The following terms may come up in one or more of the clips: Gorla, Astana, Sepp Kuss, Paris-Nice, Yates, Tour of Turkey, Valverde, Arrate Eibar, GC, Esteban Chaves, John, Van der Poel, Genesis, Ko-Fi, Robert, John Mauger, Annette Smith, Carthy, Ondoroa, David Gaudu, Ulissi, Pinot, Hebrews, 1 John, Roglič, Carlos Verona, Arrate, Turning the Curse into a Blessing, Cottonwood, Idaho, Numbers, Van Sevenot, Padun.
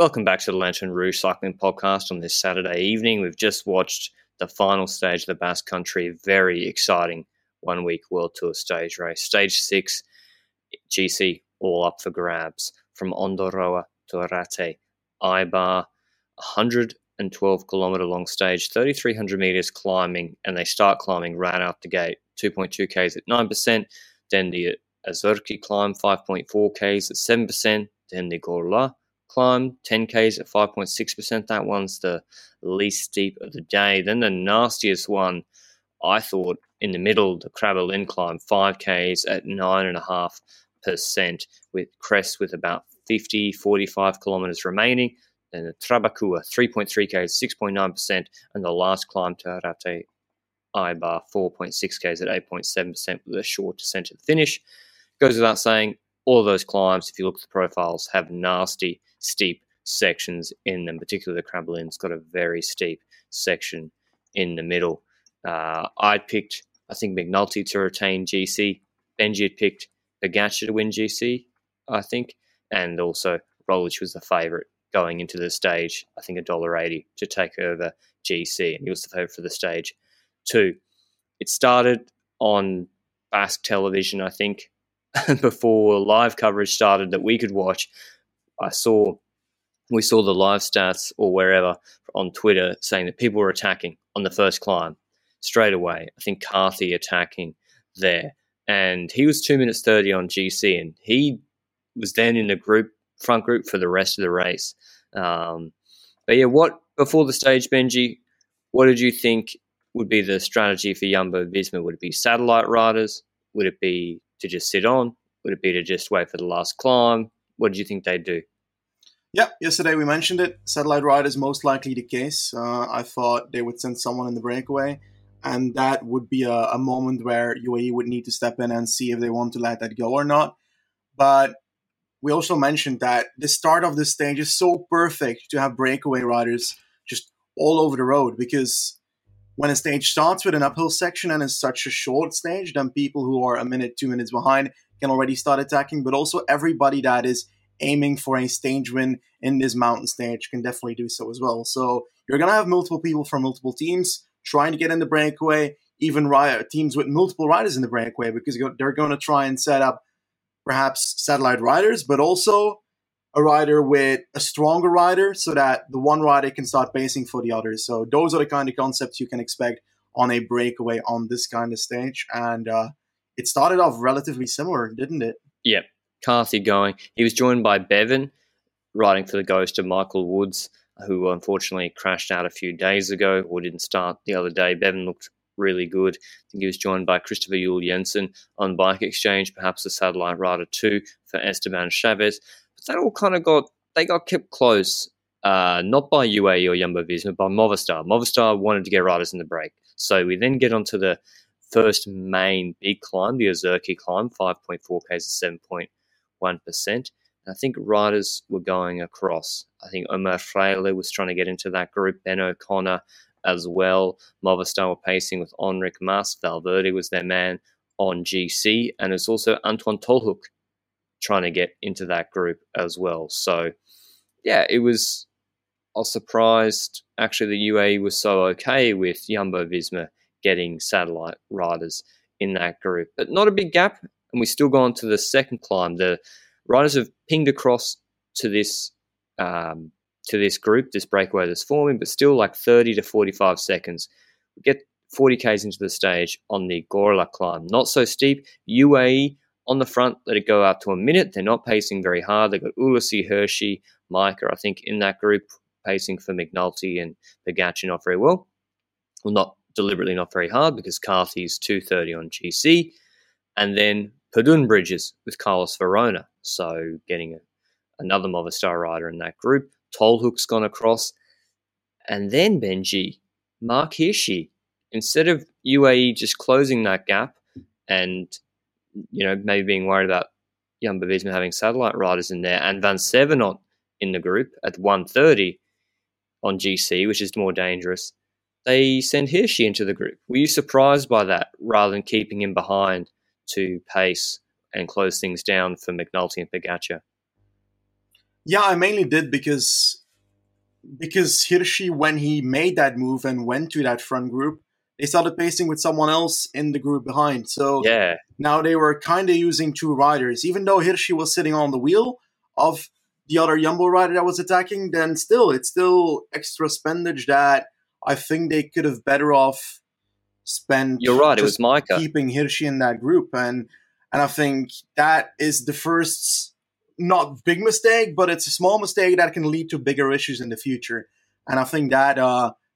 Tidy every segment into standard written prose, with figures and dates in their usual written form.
Welcome back to the Lantern Rouge Cycling Podcast on this Saturday evening. We've just watched the final stage of the Basque Country, very exciting one-week World Tour stage race. Stage 6, GC, all up for grabs. From Ondoroa to Arrate, Eibar, 112-kilometre long stage, 3,300 metres climbing, and they start climbing right out the gate, 2.2 Ks at 9%, then the Azurki climb, 5.4 Ks at 7%, then the Gorla climb, 10 Ks at 5.6%. That one's the least steep of the day. Then the nastiest one, I thought, in the middle, the Krabbelin climb, 5 Ks at 9.5%, with crest with about 45 kilometres remaining. Then the Trabakua, 3.3 Ks, 6.9%, and the last climb to Arrate, Eibar, 4.6 Ks at 8.7% with a short descent at the finish. Goes without saying, all those climbs, if you look at the profiles, have nasty, steep sections in them. Particularly the Krabbelin's got a very steep section in the middle. I picked, I think, McNulty to retain GC. Benji had picked Pogačar to win GC, I think, and also Roglič was the favourite going into the stage, I think $1.80 to take over GC, and he was the favourite for the stage too. It started on Basque television, I think, before live coverage started that we could watch. We saw the live stats or wherever on Twitter saying that people were attacking on the first climb straight away. I think Carthy attacking there, and he was 2:30 on GC, and he was then in the front group for the rest of the race. But yeah, what before the stage, Benji, what did you think would be the strategy for Jumbo-Visma? Would it be satellite riders? Would it be to just sit on? Would it be to just wait for the last climb? What did you think they'd do? Yeah, yesterday we mentioned it. Satellite riders most likely the case. I thought they would send someone in the breakaway, and that would be a moment where UAE would need to step in and see if they want to let that go or not. But we also mentioned that the start of this stage is so perfect to have breakaway riders just all over the road, because when a stage starts with an uphill section and is such a short stage, then people who are a minute, 2 minutes behind can already start attacking. But also everybody that is aiming for a stage win in this mountain stage can definitely do so as well. So you're going to have multiple people from multiple teams trying to get in the breakaway, even teams with multiple riders in the breakaway, because they're going to try and set up perhaps satellite riders, but also a rider with a stronger rider so that the one rider can start pacing for the others. So those are the kind of concepts you can expect on a breakaway on this kind of stage. And it started off relatively similar, didn't it? Yeah, Carthy going. He was joined by Bevan, riding for the ghost of Michael Woods, who unfortunately crashed out a few days ago or didn't start the other day. Bevan looked really good. I think he was joined by Christopher Yule Jensen on Bike Exchange, perhaps a satellite rider too for Esteban Chaves. But that all kind of got kept close, not by UAE or Jumbo-Visma, by Movistar. Movistar wanted to get riders in the break. So we then get onto the first main big climb, the Azurki climb, 5.4 Ks at 7.1%. I think riders were going across. I think Omar Fraile was trying to get into that group, Ben O'Connor as well. Movistar were pacing with Enric Mas. Valverde was their man on GC. And it's also Antoine Tolhoek trying to get into that group as well. So, yeah, I was surprised. Actually, the UAE was so okay with Jumbo-Visma getting satellite riders in that group. But not a big gap. And we still go on to the second climb. The riders have pinged across to this group, this breakaway that's forming, but still like 30 to 45 seconds. We get 40 Ks into the stage on the Gorla climb. Not so steep. UAE on the front, let it go out to a minute. They're not pacing very hard. They've got Ulissi, Hirschi, Micah, I think, in that group, pacing for McNulty and Pogačar not very well. Well, not deliberately not very hard, because Carthy's 2:30 on GC. And then Padun Bridges with Carlos Verona, so getting another Movistar rider in that group. Tolhoek's gone across. And then, Benji, Mark Hirschi, instead of UAE just closing that gap and, you know, maybe being worried about Jumbo-Visma having satellite riders in there and Van Sevenot in the group at 1:30 on GC, which is more dangerous, they send Hirschi into the group. Were you surprised by that rather than keeping him behind to pace and close things down for McNulty and Pogačar? Yeah, I mainly did because Hirschi, when he made that move and went to that front group, they started pacing with someone else in the group behind. So yeah, now they were kind of using two riders. Even though Hirschi was sitting on the wheel of the other Jumbo rider that was attacking, then still, it's still extra spendage that I think they could have better off spent. You're right, it was Micah keeping Hirschi in that group. And I think that is the first, not big mistake, but it's a small mistake that can lead to bigger issues in the future. And I think that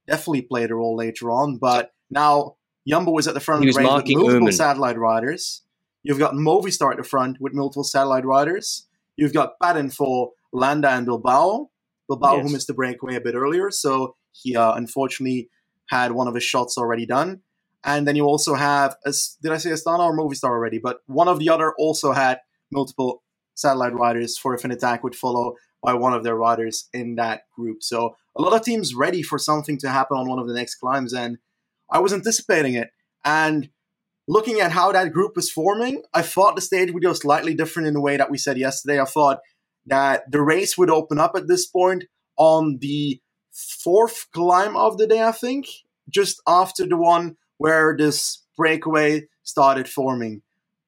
definitely played a role later on. But now Jumbo is at the front of the race with multiple satellite riders. You've got Movistar at the front with multiple satellite riders. You've got Patton for Landa and Bilbao. Bilbao, who missed the breakaway a bit earlier, so he unfortunately had one of his shots already done. And then you also have, did I say Astana or Movistar already? But one of the other also had multiple satellite riders for if an attack would follow by one of their riders in that group. So a lot of teams ready for something to happen on one of the next climbs, and I was anticipating it. And looking at how that group was forming, I thought the stage would go slightly different in the way that we said yesterday. I thought that the race would open up at this point on the fourth climb of the day, I think, just after the one where this breakaway started forming.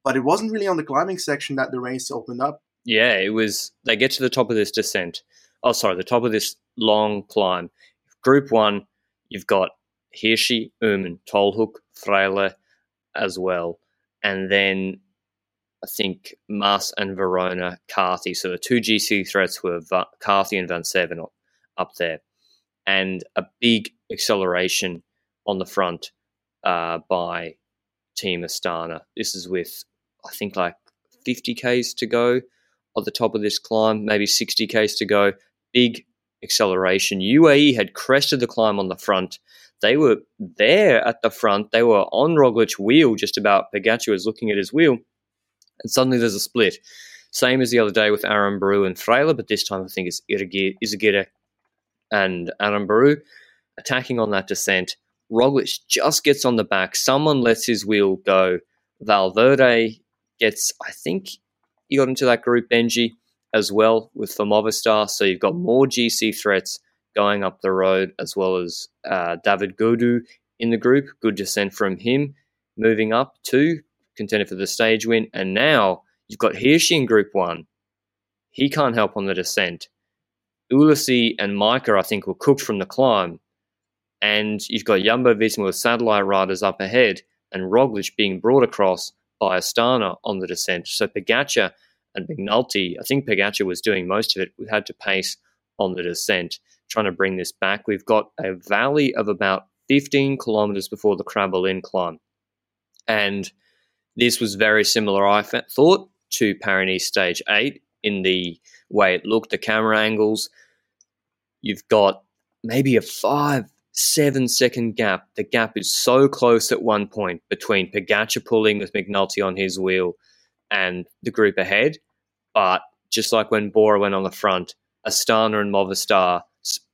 But it wasn't really on the climbing section that the race opened up. Yeah, it was. They get to the top of this descent. Oh, sorry, the top of this long climb. Group one, you've got Hirschi, Ullmann, Tolhoek, Fraile as well. And then I think Mas and Verona, Carthy. So the two GC threats were Carthy and Van Sevenot up there. And a big acceleration on the front by Team Astana. This is with, I think, like 50Ks to go at the top of this climb, maybe 60Ks to go. Big acceleration. UAE had crested the climb on the front. They were there at the front. They were on Roglič's wheel just about. Pogačar was looking at his wheel, and suddenly there's a split. Same as the other day with Aranburu and Fraile, but this time I think it's Izagirre and Aranburu attacking on that descent. Roglič just gets on the back. Someone lets his wheel go. Valverde gets, I think he got into that group, Benji, as well with Movistar. So you've got more GC threats going up the road, as well as David Gaudu in the group. Good descent from him. Moving up to contender for the stage win. And now you've got Hirschi in group one. He can't help on the descent. Ulissi and Micah, I think, were cooked from the climb. And you've got Jumbo-Visma with satellite riders up ahead and Roglič being brought across by Astana on the descent. So Pogačar and McNulty, I think Pogačar was doing most of it. We had to pace on the descent, trying to bring this back. We've got a valley of about 15 kilometres before the Krabbelin climb. And this was very similar, I thought, to Paranese Stage 8 in the way it looked, the camera angles. You've got maybe a 5-7 second gap. The gap is so close at one point between Pogačar pulling with McNulty on his wheel and the group ahead. But just like when Bora went on the front, Astana and Movistar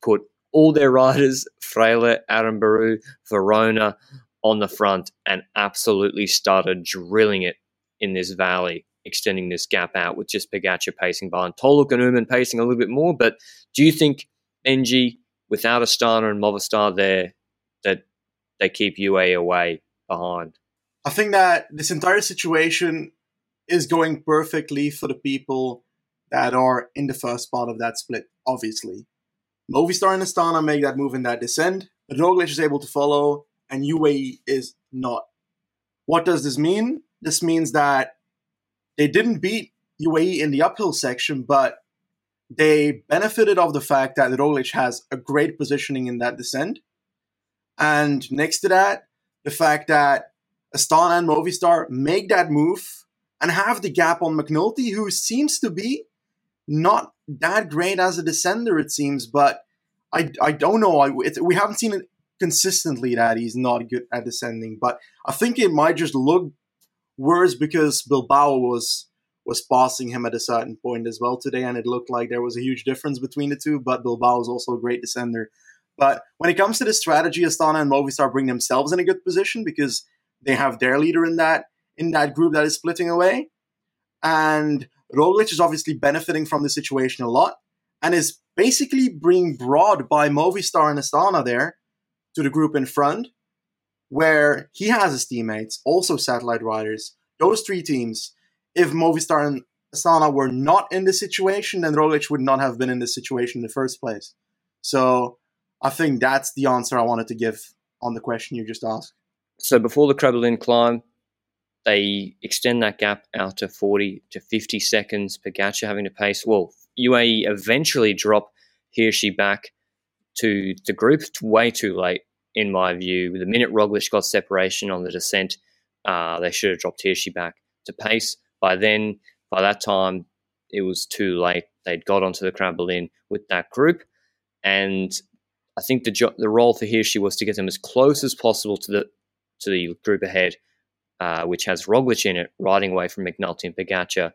put all their riders, Fraile, Aranburu, Verona, on the front and absolutely started drilling it in this valley, extending this gap out with just Pogačar pacing behind. Tolhoek and Ullmann pacing a little bit more. But do you think, NG, without Astana and Movistar there, that they keep UAE away behind? I think that this entire situation is going perfectly for the people that are in the first part of that split, obviously. Movistar and Astana make that move in that descent, but Roglič is able to follow, and UAE is not. What does this mean? This means that they didn't beat UAE in the uphill section, but they benefited of the fact that Roglič has a great positioning in that descent. And next to that, the fact that Astana and Movistar make that move and have the gap on McNulty, who seems to be not that great as a descender, it seems, but I don't know. We haven't seen it consistently that he's not good at descending, but I think it might just look worse because Bilbao was passing him at a certain point as well today, and it looked like there was a huge difference between the two, but Bilbao is also a great descender. But when it comes to the strategy, Astana and Movistar bring themselves in a good position because they have their leader in that group that is splitting away. And Roglič is obviously benefiting from the situation a lot and is basically being brought by Movistar and Astana there to the group in front, where he has his teammates, also satellite riders. Those three teams, if Movistar and Astana were not in this situation, then Roglič would not have been in this situation in the first place. So I think that's the answer I wanted to give on the question you just asked. So before the Krabbelin climb, they extend that gap out to 40 to 50 seconds. Pogačar having to pace. Well, UAE eventually drop Hirschi back to the group way too late, in my view. The minute Roglič got separation on the descent, they should have dropped Hirschi back to pace. By that time, it was too late. They'd got onto the Krabbelin with that group, and I think the role for Hirschi was to get them as close as possible to the group ahead, which has Roglič in it, riding away from McNulty and Pogačar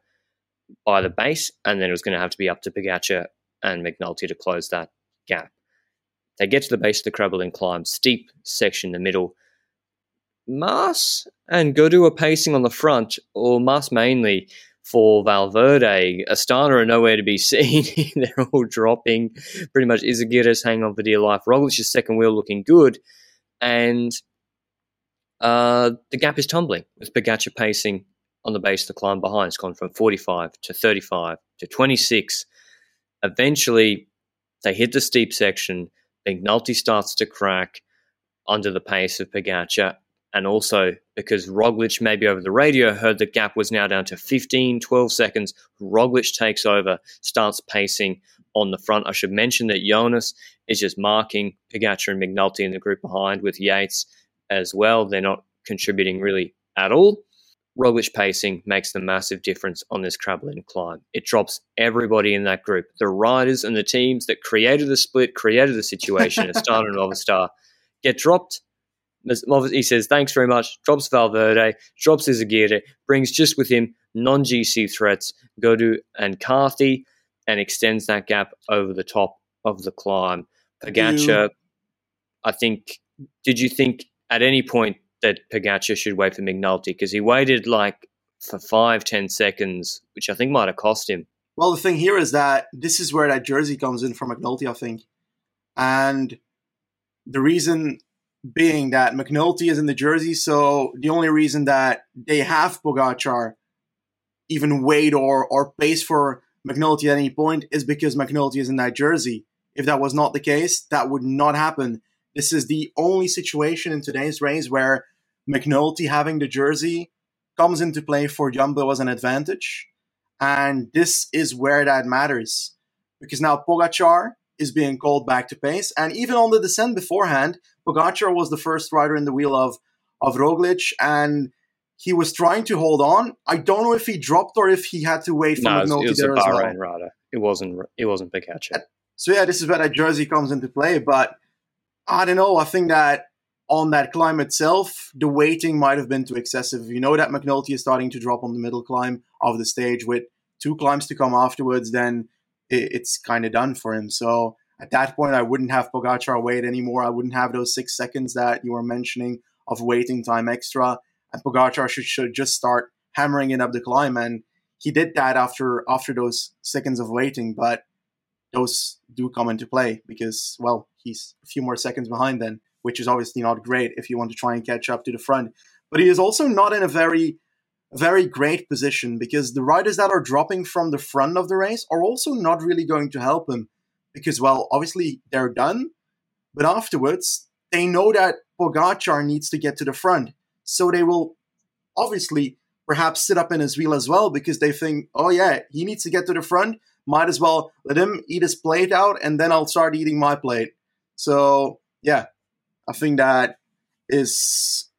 by the base, and then it was going to have to be up to Pogačar and McNulty to close that gap. They get to the base of the Krabbelin climb, steep section in the middle. Mas and Gaudu are pacing on the front, or Mas mainly for Valverde. Astana are nowhere to be seen. They're all dropping. Pretty much Izagirre's hanging on for dear life. Roglic's second wheel looking good. And the gap is tumbling with Pogačar pacing on the base of the climb behind. It's gone from 45 to 35 to 26. Eventually, they hit the steep section. McNulty starts to crack under the pace of Pogačar, and also because Roglič, maybe over the radio, heard the gap was now down to 15, 12 seconds. Roglič takes over, starts pacing on the front. I should mention that Jonas is just marking Pogačar and McNulty in the group behind with Yates as well. They're not contributing really at all. Roglič pacing makes the massive difference on this Krabbelin climb. It drops everybody in that group. The riders and the teams that created the split, created the situation, Astana and Movistar, get dropped. He says, thanks very much, drops Valverde, drops Izagirre, brings just with him non-GC threats, Gaudu and Carthy, and extends that gap over the top of the climb. Pogačar, did you think at any point that Pogačar should wait for McNulty? Because he waited for 5-10 seconds, which I think might have cost him. Well, the thing here is that this is where that jersey comes in for McNulty, I think. And the reason being that McNulty is in the jersey, so the only reason that they have Pogačar even wait or pace for McNulty at any point is because McNulty is in that jersey. If that was not the case, that would not happen. This is the only situation in today's race where McNulty having the jersey comes into play for Jumbo as an advantage. And this is where that matters, because now Pogačar is being called back to pace. And even on the descent beforehand, Pogačar was the first rider in the wheel of Roglič, and he was trying to hold on. I don't know if he dropped or if he had to wait for McNulty there as well. No, it was a Bahrain rider. It wasn't Pogačar. So yeah, this is where that jersey comes into play, but I don't know. I think that on that climb itself, the waiting might have been too excessive. You know that McNulty is starting to drop on the middle climb of the stage with two climbs to come afterwards, then it's kind of done for him. So at that point, I wouldn't have Pogačar wait anymore. I wouldn't have those 6 seconds that you were mentioning of waiting time extra. And Pogačar should just start hammering it up the climb. And he did that after those seconds of waiting. But those do come into play because, well, he's a few more seconds behind then, which is obviously not great if you want to try and catch up to the front. But he is also not in a very, very great position because the riders that are dropping from the front of the race are also not really going to help him because, well, obviously they're done, but afterwards they know that Pogačar needs to get to the front. So they will obviously perhaps sit up in his wheel as well because they think, oh yeah, he needs to get to the front. Might as well let him eat his plate out and then I'll start eating my plate. So, yeah, I think that is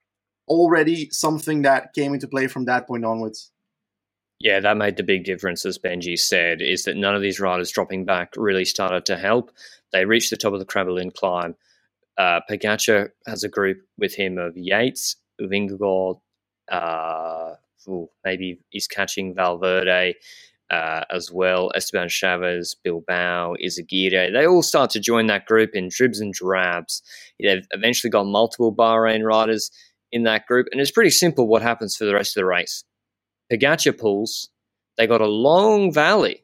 already something that came into play from that point onwards. Yeah, that made the big difference, as Benji said, is that none of these riders dropping back really started to help. They reached the top of the Krabbelin climb. Pogačar has a group with him of Yates, Vingegaard, maybe he's catching Valverde as well, Esteban Chaves, Bilbao, Izagirre. They all start to join that group in dribs and drabs. They've eventually got multiple Bahrain riders in that group, and it's pretty simple what happens for the rest of the race. Pogačar pulls. They got a long valley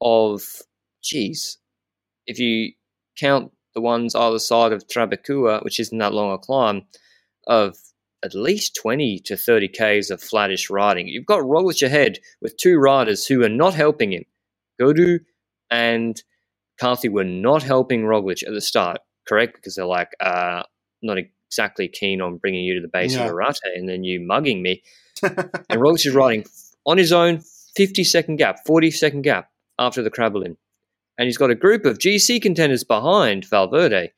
of, if you count the ones either side of Trabakua, which isn't that long a climb, of at least 20 to 30 Ks of flattish riding. You've got Roglič ahead with two riders who are not helping him. Gaudu and Carthy were not helping Roglič at the start, correct? Because they're like, not exactly keen on bringing you to the base of Arrate and then you mugging me. And Roglič is riding on his own 40-second gap after the Krabbelin. And he's got a group of GC contenders behind Valverde,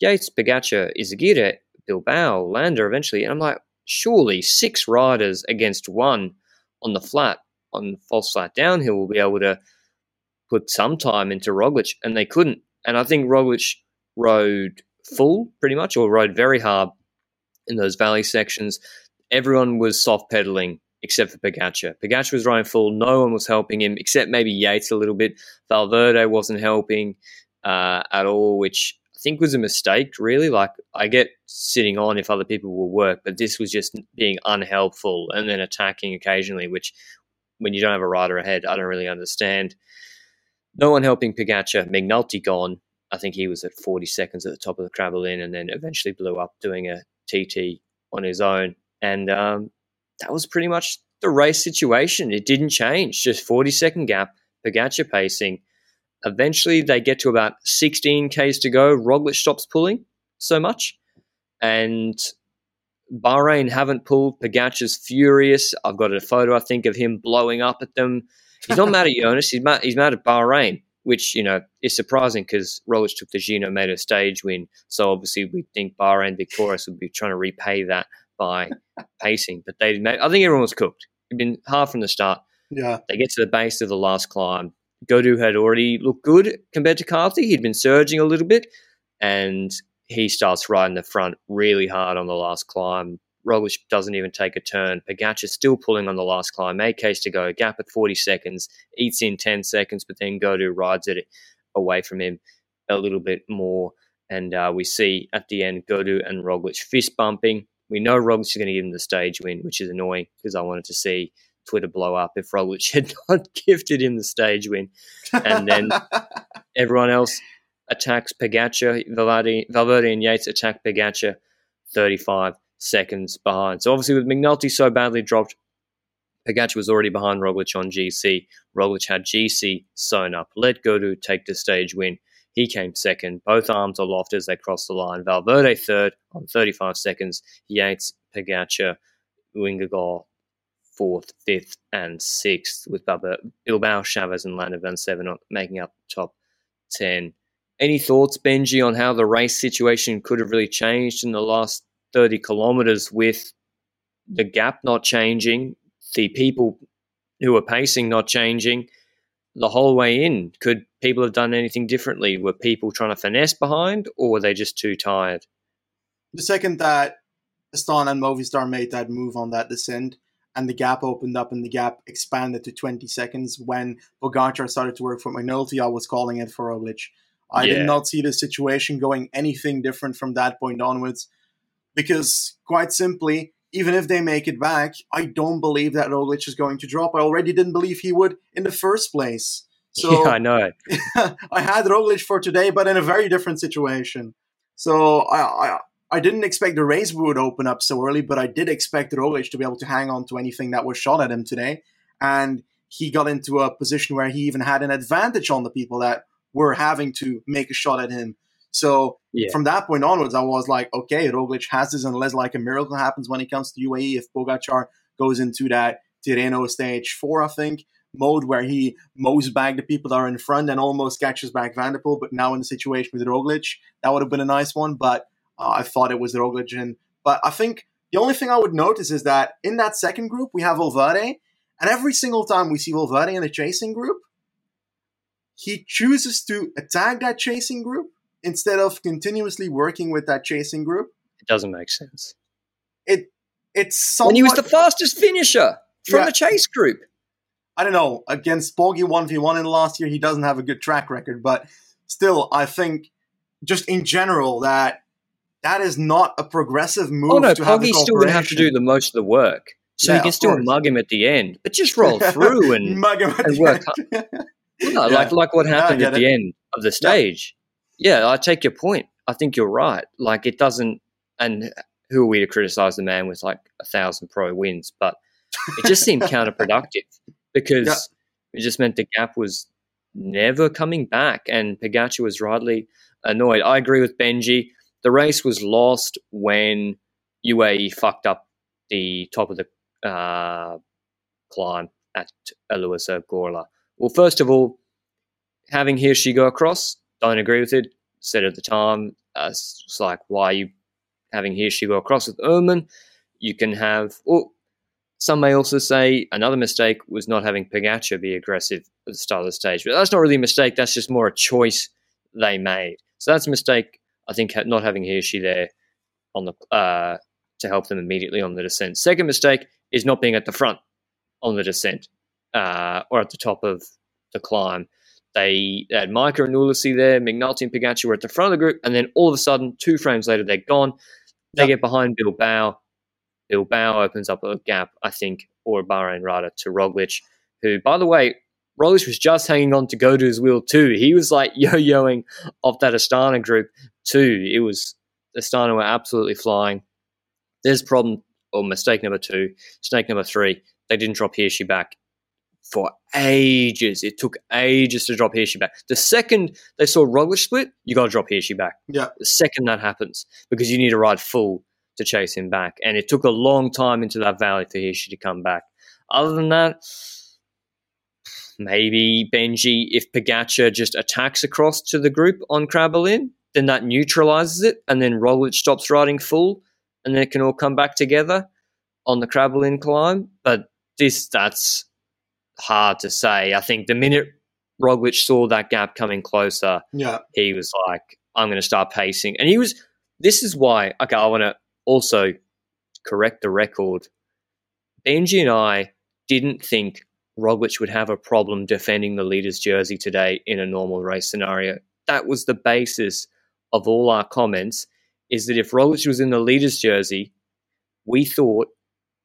Yates, Pogačar, Izagirre, Bilbao, Lander eventually. And I'm like, surely six riders against one on the flat, on false flat downhill, will be able to put some time into Roglič. And they couldn't. And I think Roglič rode full pretty much, or rode very hard in those valley sections. Everyone was soft pedaling except for Pogačar. Pogačar was riding full. No one was helping him except maybe Yates a little bit. Valverde wasn't helping at all, which I think was a mistake, really. Like, I get sitting on if other people will work, but this was just being unhelpful and then attacking occasionally, which when you don't have a rider ahead, I don't really understand. No one helping Pogačar. McNulty gone. I think he was at 40 seconds at the top of the Krabbelin and then eventually blew up doing a TT on his own. And that was pretty much the race situation. It didn't change. Just 40-second gap, Pogačar pacing. Eventually they get to about 16 Ks to go. Roglič stops pulling so much. And Bahrain haven't pulled. Pogačar's furious. I've got a photo, I think, of him blowing up at them. He's not mad at Jonas. He's mad at Bahrain, which, you know, is surprising because Roglič took the Giro, made a stage win. So obviously we think Bahrain Victorious would be trying to repay that by pacing. But they made, I think everyone was cooked. It'd been hard from the start. Yeah. They get to the base of the last climb. Gaudu had already looked good compared to Carthy. He'd been surging a little bit. And he starts riding the front really hard on the last climb. Roglič doesn't even take a turn. Pogačar still pulling on the last climb. 8 Ks to go. Gap at 40 seconds. Eats in 10 seconds, but then Gaudu rides it away from him a little bit more. And we see at the end Gaudu and Roglič fist bumping. We know Roglič is going to give him the stage win, which is annoying because I wanted to see Twitter blow up if Roglič had not gifted him the stage win. And then everyone else attacks Pogačar. Valverde and Yates attack Pogačar 35 seconds behind. So obviously with McNulty so badly dropped, Pogačar was already behind Roglič on GC. Roglič had GC sewn up. Let Gaudu take the stage win. He came second. Both arms aloft as they crossed the line. Valverde third on 35 seconds. Yates, Pogačar, Vingegaard fourth, fifth, and sixth, with Bilbao, Chaves, and Lander van Seven making up the top 10. Any thoughts, Benji, on how the race situation could have really changed in the last 30 kilometres with the gap not changing, the people who are pacing not changing the whole way in? Could people have done anything differently? Were people trying to finesse behind, or were they just too tired? The second that Astana and Movistar made that move on that descent and the gap opened up and the gap expanded to 20 seconds when Pogačar started to work for McNulty, I was calling it for Roglič. I did not see the situation going anything different from that point onwards because, quite simply, even if they make it back, I don't believe that Roglič is going to drop. I already didn't believe he would in the first place. So yeah, I know. I had Roglič for today, but in a very different situation. So I didn't expect the race would open up so early, but I did expect Roglič to be able to hang on to anything that was shot at him today. And he got into a position where he even had an advantage on the people that were having to make a shot at him. So from that point onwards, I was like, okay, Roglič has this unless like a miracle happens when it comes to UAE. If Pogačar goes into that Tirreno stage 4, I think, mode where he mows back the people that are in front and almost catches back Van der Poel, but now in the situation with Roglič, that would have been a nice one. But I thought it was Roglič. But I think The only thing I would notice is that in that second group, we have Valverde. And every single time we see Valverde in the chasing group, he chooses to attack that chasing group instead of continuously working with that chasing group. It doesn't make sense. And he was the fastest finisher from the chase group. I don't know. Against Poggi 1v1 in the last year, he doesn't have a good track record. But still, I think just in general that is not a progressive move to have. Oh, no, Poggi's still going to have to do the most of the work. So you can still mug him at the end. But just roll through and mug him at and the work end. Like what happened at the end of the stage. Yeah, I take your point. I think you're right. Like, it doesn't – and who are we to criticize the man with, like, 1,000 pro wins? But it just seemed counterproductive because it just meant the gap was never coming back, and Pogačar was rightly annoyed. I agree with Benji. The race was lost when UAE fucked up the top of the climb at Aluisa Gorla. Well, first of all, having Hirschi go across, don't agree with it. Said at the time, it's like, why are you having Hirschi go across with Ehrman? You can have, some may also say another mistake was not having Pogačar be aggressive at the start of the stage. But that's not really a mistake. That's just more a choice they made. So that's a mistake, I think, not having Hirschi there on the to help them immediately on the descent. Second mistake is not being at the front on the descent. Or at the top of the climb. They had Micah and Ulissi there. McNulty and Pogačar were at the front of the group, and then all of a sudden, 2 frames later, they're gone. They get behind Bilbao. Bilbao opens up a gap, I think, or Bahrain Rada to Roglič, who, by the way, Roglič was just hanging on to Gaudu's wheel too. He was like yo-yoing off that Astana group too. It was Astana were absolutely flying. There's problem, or mistake number 2. Mistake number 3, they didn't drop Hirschi back. For ages. It took ages to drop Hirschi back. The second they saw Roglič split, you got to drop Hirschi back. Yeah. The second that happens, because you need to ride full to chase him back. And it took a long time into that valley for Hirschi to come back. Other than that, maybe Benji, if Pogačar just attacks across to the group on Krabbelin, then that neutralizes it, and then Roglič stops riding full, and then it can all come back together on the Krabbelin climb. But that's hard to say. I think the minute Roglič saw that gap coming closer, he was like, I'm going to start pacing. And this is why, I want to also correct the record. Benji and I didn't think Roglič would have a problem defending the leader's jersey today in a normal race scenario. That was the basis of all our comments, is that if Roglič was in the leader's jersey, we thought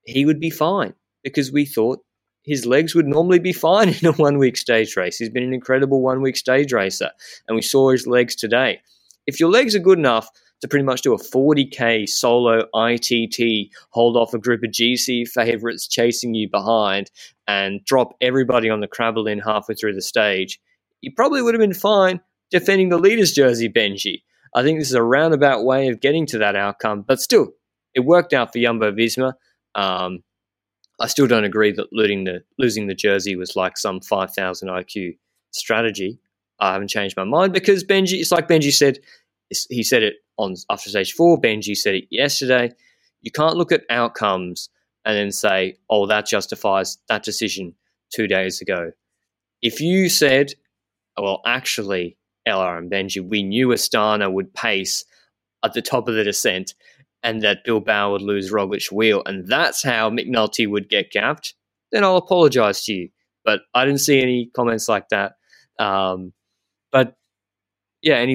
he would be fine, because we thought his legs would normally be fine in a one-week stage race. He's been an incredible one-week stage racer, and we saw his legs today. If your legs are good enough to pretty much do a 40K solo ITT, hold off a group of GC favourites chasing you behind, and drop everybody on the Krabbelin halfway through the stage, you probably would have been fine defending the leader's jersey, Benji. I think this is a roundabout way of getting to that outcome, but still, it worked out for Jumbo-Visma. I still don't agree that losing the jersey was like some 5,000 IQ strategy. I haven't changed my mind, because Benji, it's like Benji said, he said it after stage 4, Benji said it yesterday, you can't look at outcomes and then say, that justifies that decision 2 days ago. If you said, actually, LR and Benji, we knew Astana would pace at the top of the descent, and that Bilbao would lose Roglič's wheel, and that's how McNulty would get gapped, then I'll apologise to you. But I didn't see any comments like that. Any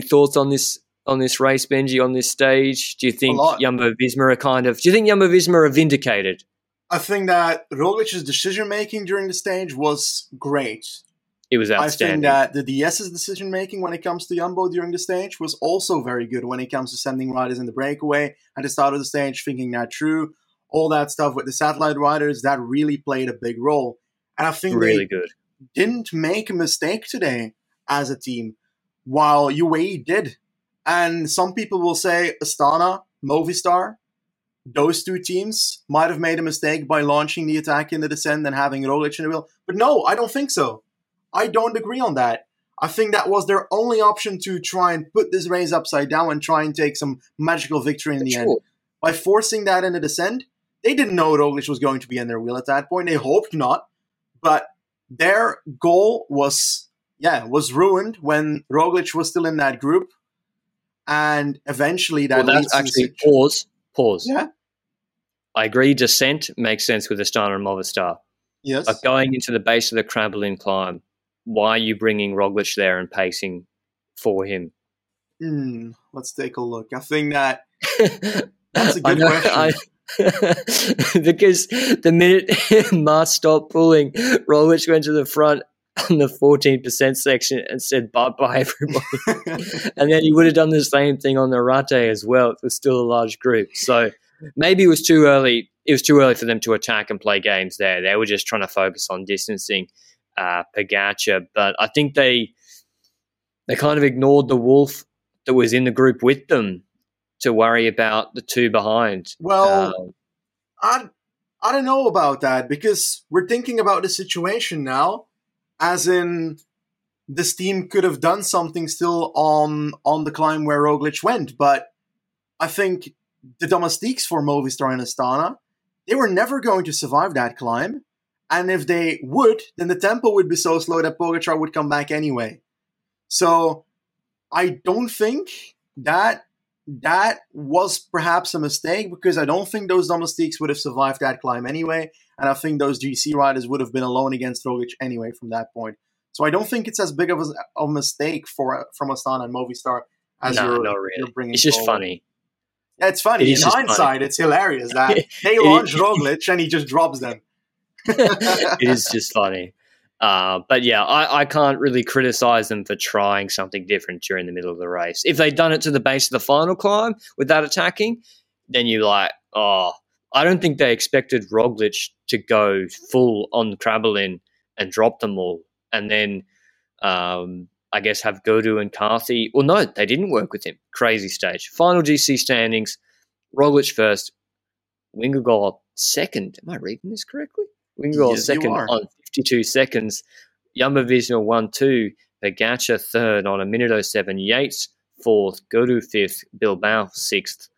thoughts on this race, Benji, on this stage? Do you think Jumbo-Visma are vindicated? I think that Roglič's decision-making during the stage was great. It was outstanding. I think that the DS's decision-making when it comes to Jumbo during the stage was also very good when it comes to sending riders in the breakaway at the start of the stage, thinking that through, all that stuff with the satellite riders, that really played a big role. And I think they didn't make a mistake today as a team, while UAE did. And some people will say Astana, Movistar, those 2 teams might have made a mistake by launching the attack in the descent and having Roglič in the wheel. But no, I don't think so. I don't agree on that. I think that was their only option to try and put this race upside down and try and take some magical victory in the end. by forcing that in a descent. They didn't know Roglič was going to be in their wheel at that point. They hoped not, but their goal was ruined when Roglič was still in that group, and eventually that. Well, that's actually pause. Yeah, I agree. Descent makes sense with Astana and Movistar. Yes, but going into the base of the Krabbelin climb, why are you bringing Roglič there and pacing for him? Let's take a look. I think that's a good question. Because the minute Mart stopped pulling, Roglič went to the front on the 14% section and said bye-bye everybody. And then he would have done the same thing on the Arrate as well. It was still a large group. So maybe it was too early. It was too early for them to attack and play games there. They were just trying to focus on distancing Pogačar. But I think they kind of ignored the wolf that was in the group with them to worry about the two behind. Well, I don't know about that, because we're thinking about the situation now, as in this team could have done something still on the climb where Roglič went. But I think the domestiques for Movistar and Astana, they were never going to survive that climb. And if they would, then the tempo would be so slow that Pogačar would come back anyway. So I don't think that was perhaps a mistake, because I don't think those domestiques would have survived that climb anyway. And I think those GC riders would have been alone against Roglič anyway from that point. So I don't think it's as big of a mistake from Astana and Movistar as you're bringing. It's just forward. Funny. Yeah, it's funny. In hindsight, It's hilarious that they launch Roglič and he just drops them. It is just funny. But yeah, I can't really criticize them for trying something different during the middle of the race. If they'd done it to the base of the final climb without attacking, then you're like, oh, I don't think they expected Roglič to go full on Krabbelin and drop them all. And then I guess have Gaudu and Carthy. Well, no, they didn't work with him. Crazy stage. Final GC standings, Roglič first, Vingegaard second. Am I reading this correctly? Wingrall second on 52 seconds. Jumbo-Visma 1-2. Pogačar third on a minute 07. Yates fourth. Gaudu fifth. Bilbao sixth.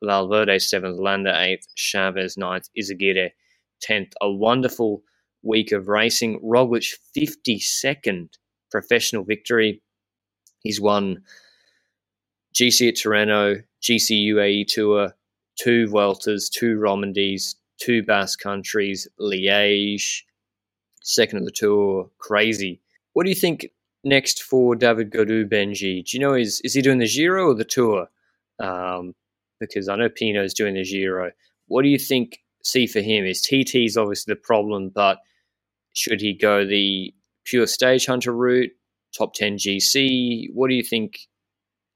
Valverde seventh. Landa eighth. Chaves ninth. Izagirre 10th. A wonderful week of racing. Roglič 52nd professional victory. He's won GC at Tirreno, GC UAE Tour, 2 Vueltas, 2 Romandies, 2 Basque Countries, Liège, second of the Tour. Crazy. What do you think next for David Gaudu, Benji? Do you know, is he doing the Giro or the Tour? Because I know Pinot's doing the Giro. What do you think, see for him? Is TT's obviously the problem, but should he go the pure stage hunter route, top 10 GC? What do you think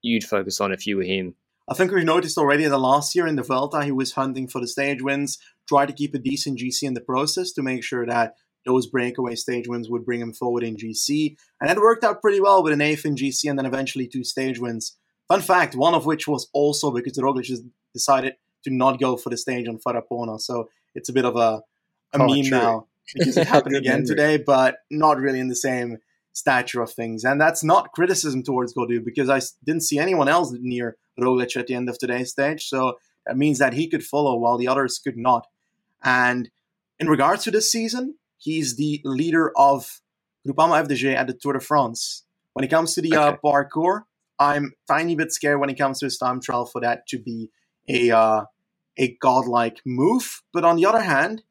you'd focus on if you were him? I think we've noticed already that last year in the Vuelta, he was hunting for the stage wins, try to keep a decent GC in the process to make sure that those breakaway stage wins would bring him forward in GC. And that worked out pretty well with an 8th in GC and then eventually 2 stage wins. Fun fact, one of which was also because Roglič decided to not go for the stage on Farapona. So it's a bit of a meme now, because it happened again today, but not really in the same stature of things. And that's not criticism towards Gaudu, because I didn't see anyone else near Roglič at the end of today's stage. So that means that he could follow while the others could not. And in regards to this season, he's the leader of Groupama FDG at the Tour de France. When it comes to the parkour, I'm tiny bit scared when it comes to his time trial for that to be a godlike move. But on the other hand,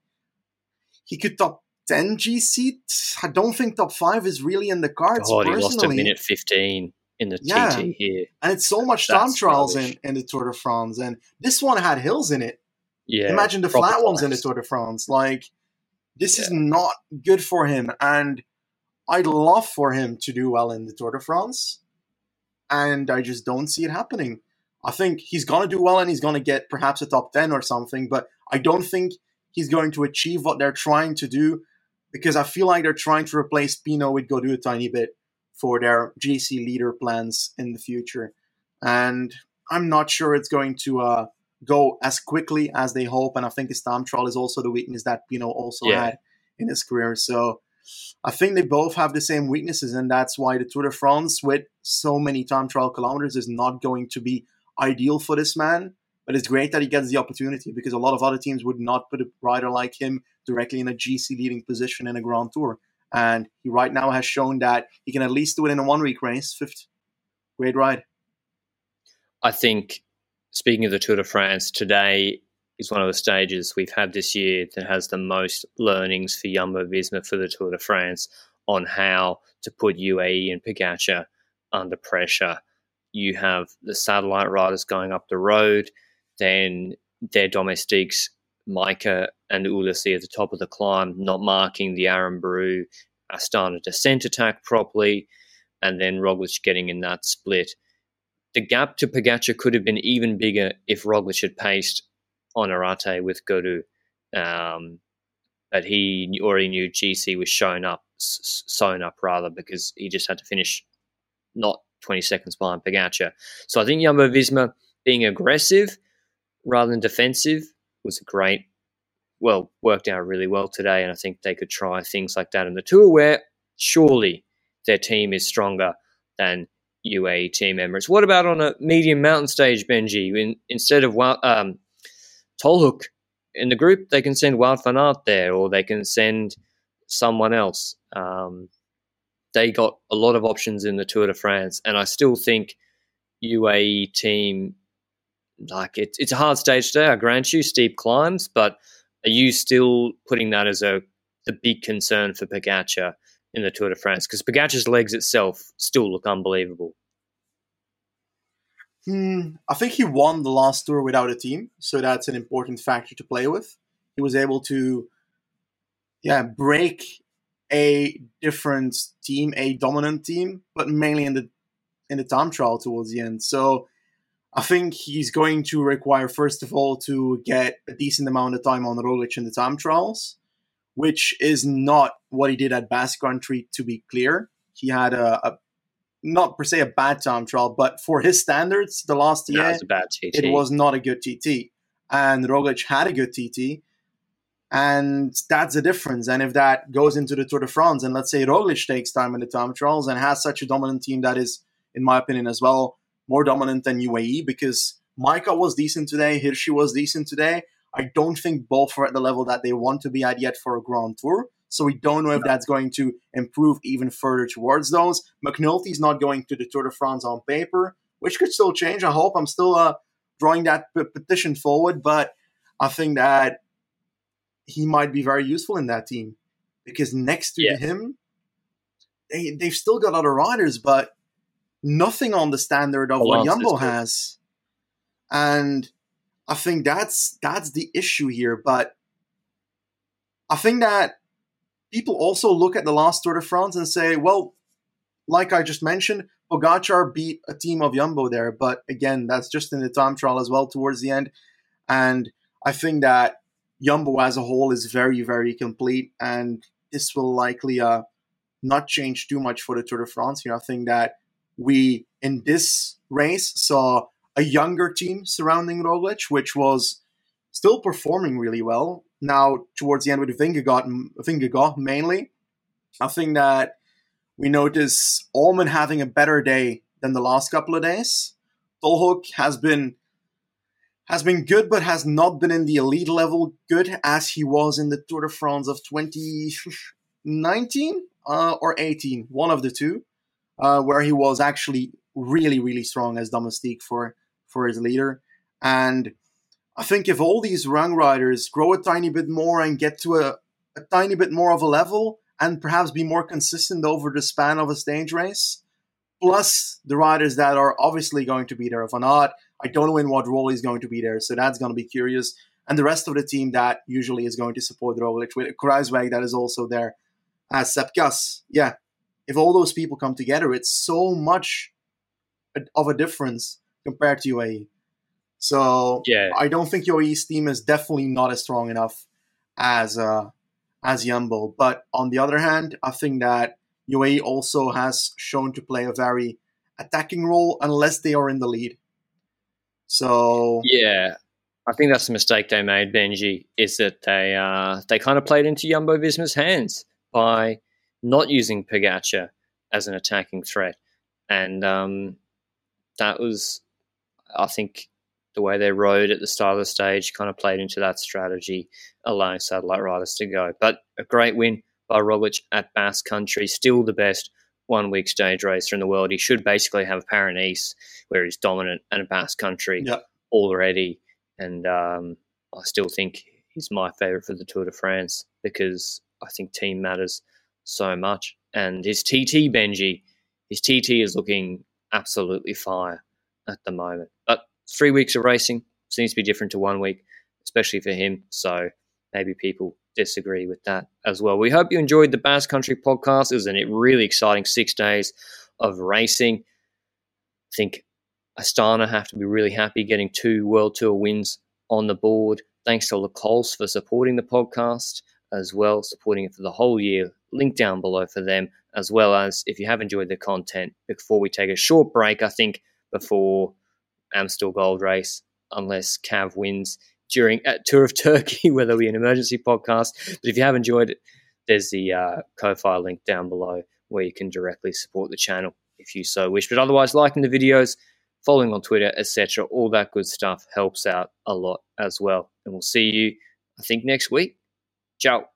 he could top 10 GC. I don't think top 5 is really in the cards. God, personally. He lost a minute 15 in the TT here. And it's so much time trials in the Tour de France. And this one had hills in it. Yeah, imagine the flat ones in the Tour de France. Like, this is not good for him. And I'd love for him to do well in the Tour de France. And I just don't see it happening. I think he's going to do well and he's going to get perhaps a top 10 or something. But I don't think he's going to achieve what they're trying to do, because I feel like they're trying to replace Pinot with Gaudu a tiny bit for their GC leader plans in the future. And I'm not sure it's going to go as quickly as they hope. And I think his time trial is also the weakness that Pinot also had in his career. So I think they both have the same weaknesses. And that's why the Tour de France, with so many time trial kilometers, is not going to be ideal for this man. But it's great that he gets the opportunity, because a lot of other teams would not put a rider like him directly in a GC leading position in a Grand Tour. And he right now has shown that he can at least do it in a one-week race. Fifth, great ride. I think, speaking of the Tour de France, today is one of the stages we've had this year that has the most learnings for Jumbo-Visma for the Tour de France on how to put UAE and Pogačar under pressure. You have the satellite riders going up the road, then their domestiques, Micah and Ulissi, at the top of the climb, not marking the Aranburu, Astana descent attack properly, and then Roglič getting in that split. The gap to Pogačar could have been even bigger if Roglič had paced on Arrate with Gaudu, but he already knew GC was sewn up, because he just had to finish not 20 seconds behind Pogačar. So I think Jumbo-Visma being aggressive rather than defensive was worked out really well today, and I think they could try things like that in the Tour, where surely their team is stronger than UAE Team Emirates. What about on a medium mountain stage, Benji? Instead of Tolhuk in the group, they can send Wout van Aert there, or they can send someone else. They got a lot of options in the Tour de France, and I still think UAE team, like, it's a hard stage today, I grant you, steep climbs, but are you still putting that as the big concern for Pogačar in the Tour de France? Because Pogačar's legs itself still look unbelievable. I think he won the last Tour without a team, so that's an important factor to play with. He was able to break a different team, a dominant team, but mainly in the time trial towards the end. So I think he's going to require, first of all, to get a decent amount of time on Roglič in the time trials, which is not what he did at Basque Country, to be clear. He had a not per se a bad time trial, but for his standards, the last year, it was not a good TT. And Roglič had a good TT. And that's the difference. And if that goes into the Tour de France, and let's say Roglič takes time in the time trials and has such a dominant team that is, in my opinion as well, more dominant than UAE, because Majka was decent today, Hirschi was decent today. I don't think both are at the level that they want to be at yet for a Grand Tour. So we don't know if that's going to improve even further towards those. McNulty's not going to the Tour de France on paper, which could still change. I hope. I'm still drawing that petition forward, but I think that he might be very useful in that team, because next to him, they've still got other riders, but nothing on the standard of what Jumbo has. And I think that's the issue here. But I think that people also look at the last Tour de France and say, well, like I just mentioned, Pogačar beat a team of Jumbo there. But again, that's just in the time trial as well towards the end. And I think that Jumbo as a whole is very, very complete, and this will likely not change too much for the Tour de France. I think that we, in this race, saw a younger team surrounding Roglič, which was still performing really well. Now, towards the end with Vingegaard mainly, I think that we notice Allman having a better day than the last couple of days. Tolhuk has been good, but has not been in the elite level good as he was in the Tour de France of 2019 or 18, one of the two, where he was actually really, really strong as domestique for his leader. And I think if all these young riders grow a tiny bit more and get to a tiny bit more of a level, and perhaps be more consistent over the span of a stage race, plus the riders that are obviously going to be there, Van Aert, I don't know in what role he's going to be there, so that's going to be curious. And the rest of the team that usually is going to support Roglič, with Kreuzweg that is also there, as Sepp Kuss. Yeah, if all those people come together, it's so much of a difference compared to UAE. So I don't think UAE's team is definitely not as strong enough as Jumbo. But on the other hand, I think that UAE also has shown to play a very attacking role unless they are in the lead. So I think that's the mistake they made, Benji, is that they kind of played into Jumbo-Visma's hands by not using Pogačar as an attacking threat, and that was, I think, the way they rode at the start of the stage kind of played into that strategy, allowing satellite riders to go. But a great win by Roglič at Basque Country, still the best one-week stage racer in the world. He should basically have Paris-Nice, where he's dominant, and Basque Country already. And I still think he's my favourite for the Tour de France because I think team matters so much. And his TT, Benji, his TT is looking absolutely fire at the moment. But 3 weeks of racing seems to be different to 1 week, especially for him. So maybe people disagree with that as well. We hope you enjoyed the Basque Country podcast. It was a really exciting 6 days of racing. I think Astana have to be really happy getting 2 World Tour wins on the board. Thanks to all the Coles for supporting the podcast as well, supporting it for the whole year. Link down below for them, as well as if you have enjoyed the content, before we take a short break, I think before Amstel Gold Race, unless Cav wins during at Tour of Turkey, whether we an emergency podcast. But if you have enjoyed it, there's the Ko-Fi link down below where you can directly support the channel if you so wish. But otherwise, liking the videos, following on Twitter, etc., all that good stuff helps out a lot as well. And we'll see you, I think, next week. Ciao.